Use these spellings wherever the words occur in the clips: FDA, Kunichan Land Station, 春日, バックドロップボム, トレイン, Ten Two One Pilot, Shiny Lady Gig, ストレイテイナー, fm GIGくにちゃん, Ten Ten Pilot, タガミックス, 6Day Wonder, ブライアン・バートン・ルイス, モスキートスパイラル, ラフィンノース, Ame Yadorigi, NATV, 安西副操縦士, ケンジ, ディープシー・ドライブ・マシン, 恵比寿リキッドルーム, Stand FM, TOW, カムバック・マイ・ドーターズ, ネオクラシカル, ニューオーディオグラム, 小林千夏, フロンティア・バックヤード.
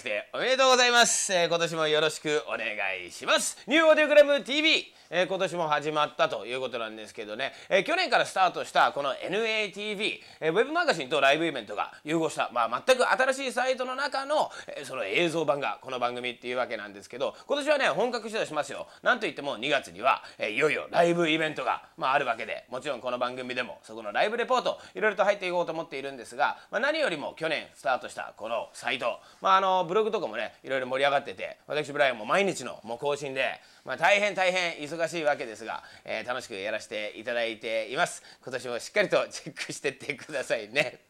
ましておめでとうございます。今年もよろしくお願いします。ニューオーディオグラム TV、今年も始まったということなんですけどね、去年からスタートしたこの NATV、ウェブマガジンとライブイベントが融合した、全く新しいサイトの中の、その映像版がこの番組っていうわけなんですけど、今年はね本格始動しますよ。なんといっても2月には、いよいよライブイベントが、あるわけで、もちろんこの番組でもそこのライブレポートいろいろと入っていこうと思っているんですが、何よりも去年スタートしたこのサイト、ブログとかもねいろいろ盛り上がってて、私ブライアンも毎日の更新で、大変忙しいわけですが、楽しくやらせていただいています。今年もしっかりとチェックしてってくださいね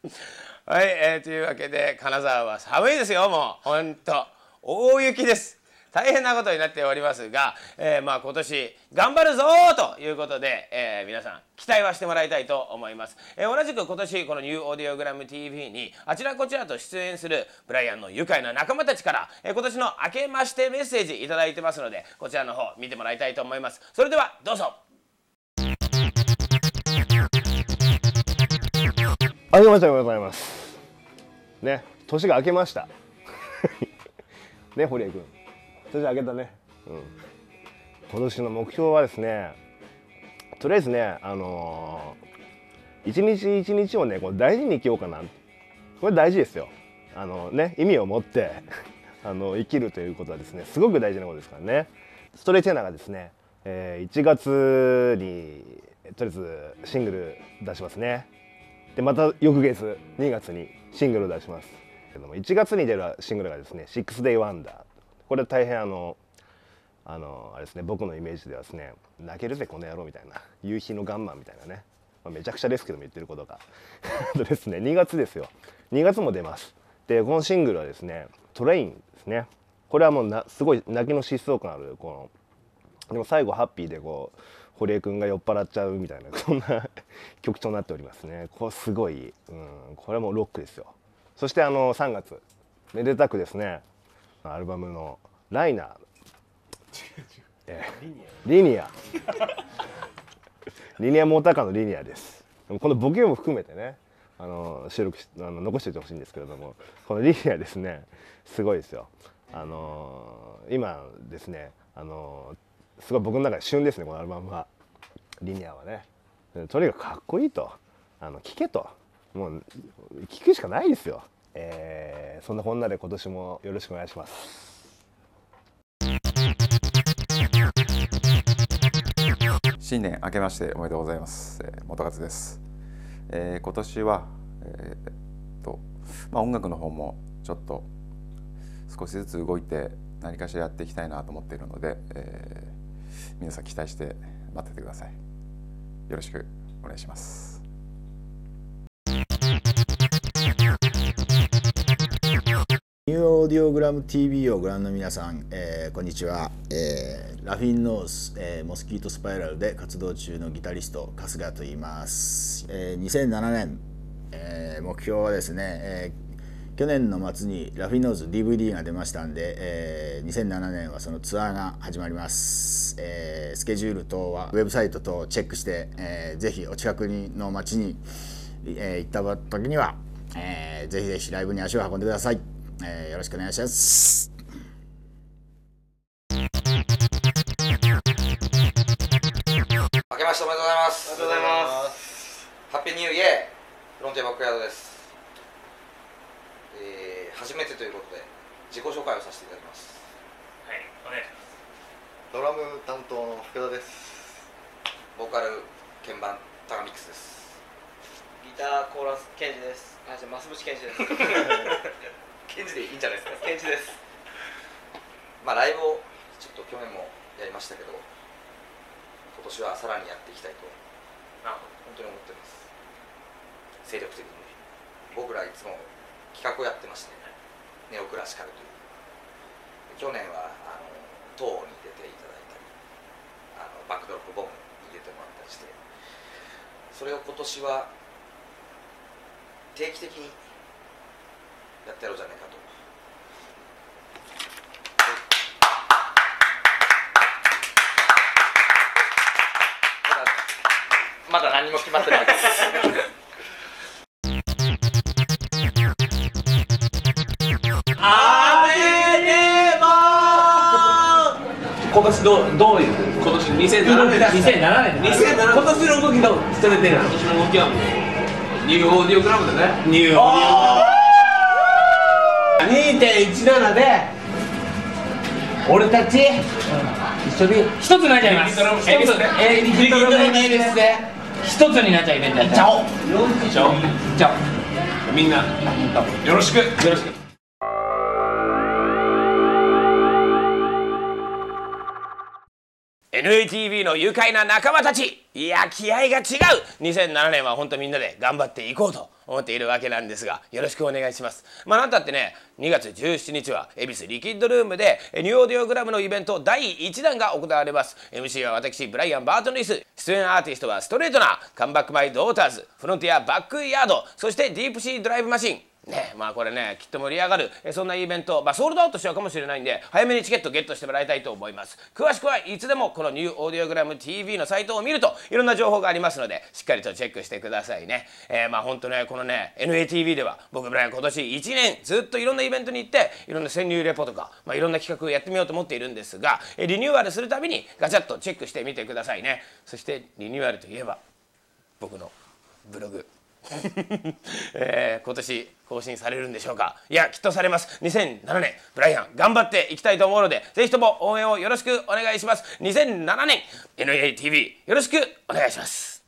はい、というわけで金沢は寒いですよ。もうほんと大雪です。大変なことになっておりますが、今年頑張るぞーということで、皆さん期待はしてもらいたいと思います。同じく今年このニューオーディオグラム TV にあちらこちらと出演するブライアンの愉快な仲間たちから、今年の明けましてメッセージいただいてますので、こちらの方見てもらいたいと思います。それではどうぞ。明けましておめでとうございます。ね、年が明けました。ね、堀江君。年明けたね、今年の目標はですね、とりあえずね、一日一日をねこう大事に生きようかな。これ大事ですよ。意味を持って生きるということはですねすごく大事なことですからね。ストレイテイナーがですね、1月にとりあえずシングル出しますね。でまた翌月2月にシングルを出しますけども、1月に出るシングルがですね「6Day Wonder」。これ大変あれですね、僕のイメージではですね、泣けるぜこの野郎みたいな、夕日のガンマンみたいなね、めちゃくちゃですけども言ってることがですね、2月ですよ。2月も出ます。でこのシングルはですね「トレイン」ですね。これはもうすごい泣きの疾走感ある、このでも最後ハッピーでこう堀江君が酔っ払っちゃうみたいな、そんな曲調になっておりますね。これすごい、これもロックですよ。そして3月めでたくですね、アルバムのライナー、リニアモーターカーのリニアです。このボケも含めてね、収録残しておいてほしいんですけれども、このリニアですねすごいですよ。今ですね、すごい僕の中で旬ですね、このアルバムは。リニアはねとにかくかっこいいと、聴けと、もう聴くしかないですよ。そんなこんなで今年もよろしくお願いします。新年明けましておめでとうございます。元勝です。今年は、音楽の方もちょっと少しずつ動いて何かしらやっていきたいなと思っているので、皆さん期待して待っててください。よろしくお願いします。ニューオーディオグラム TV をご覧の皆さん、こんにちは、ラフィンノース、モスキートスパイラルで活動中のギタリスト春日と言います。2007年、目標はですね、去年の末にラフィンノーズ DVD が出ましたんで、2007年はそのツアーが始まります。スケジュール等はウェブサイト等をチェックして、ぜひお近くの町に、行った時には、ぜひぜひライブに足を運んでください。よろしくお願いします。明けましておめでとうございます。ありがとうございます。ハッピーニューイヤーフロンティアバックヤードです。初めてということで自己紹介をさせていただきます。はい、お願いします。ドラム担当の福田です。ボーカル鍵盤タガミックスです。ギターコーラスケンジです。あ、じゃあ増渕健二です。ケンジでいいんじゃないですか。ケンジです。ライブをちょっと去年もやりましたけど、今年はさらにやっていきたいと本当に思ってます。精力的にね、僕らいつも企画をやってまして、ね、ネオクラシカルという、去年はTOWに出ていただいたり、バックドロップボムに出てもらったりして、それを今年は定期的にやってやろうじゃないかと。まだ何も決まってないですどういう今年2007年今年の動きどうそれでなの？今年の動きはもうニューオーディオグラムだね。ニューオーディオグラム 2.17 で俺たち、一緒に一つになっちゃいます。エビスで一つになっちゃいます。いっちゃおうみんなよろしく。NATV の愉快な仲間たち、いや気合が違う。2007年は本当みんなで頑張っていこうと思っているわけなんですが、よろしくお願いします。なんたってね、2月17日は恵比寿リキッドルームでニューオーディオグラムのイベント第1弾が行われます。 MC は私ブライアン・バートン・ルイス、出演アーティストはストレートなカムバック・マイ・ドーターズ、フロンティア・バックヤード、そしてディープシー・ドライブ・マシンね、これねきっと盛り上がるそんなイベント、ソールドアウトしちゃうかもしれないんで、早めにチケットゲットしてもらいたいと思います。詳しくはいつでもこのニューオーディオグラム TV のサイトを見るといろんな情報がありますので、しっかりとチェックしてくださいね。ほんとね、このね NATV では僕ブライアン今年1年ずっといろんなイベントに行って、いろんな潜入レポとか、いろんな企画をやってみようと思っているんですが、リニューアルするたびにガチャッとチェックしてみてくださいね。そしてリニューアルといえば僕のブログ今年更新されるんでしょうか。いやきっとされます。2007年ブライアン頑張っていきたいと思うので、ぜひとも応援をよろしくお願いします。2007年 NATV よろしくお願いします。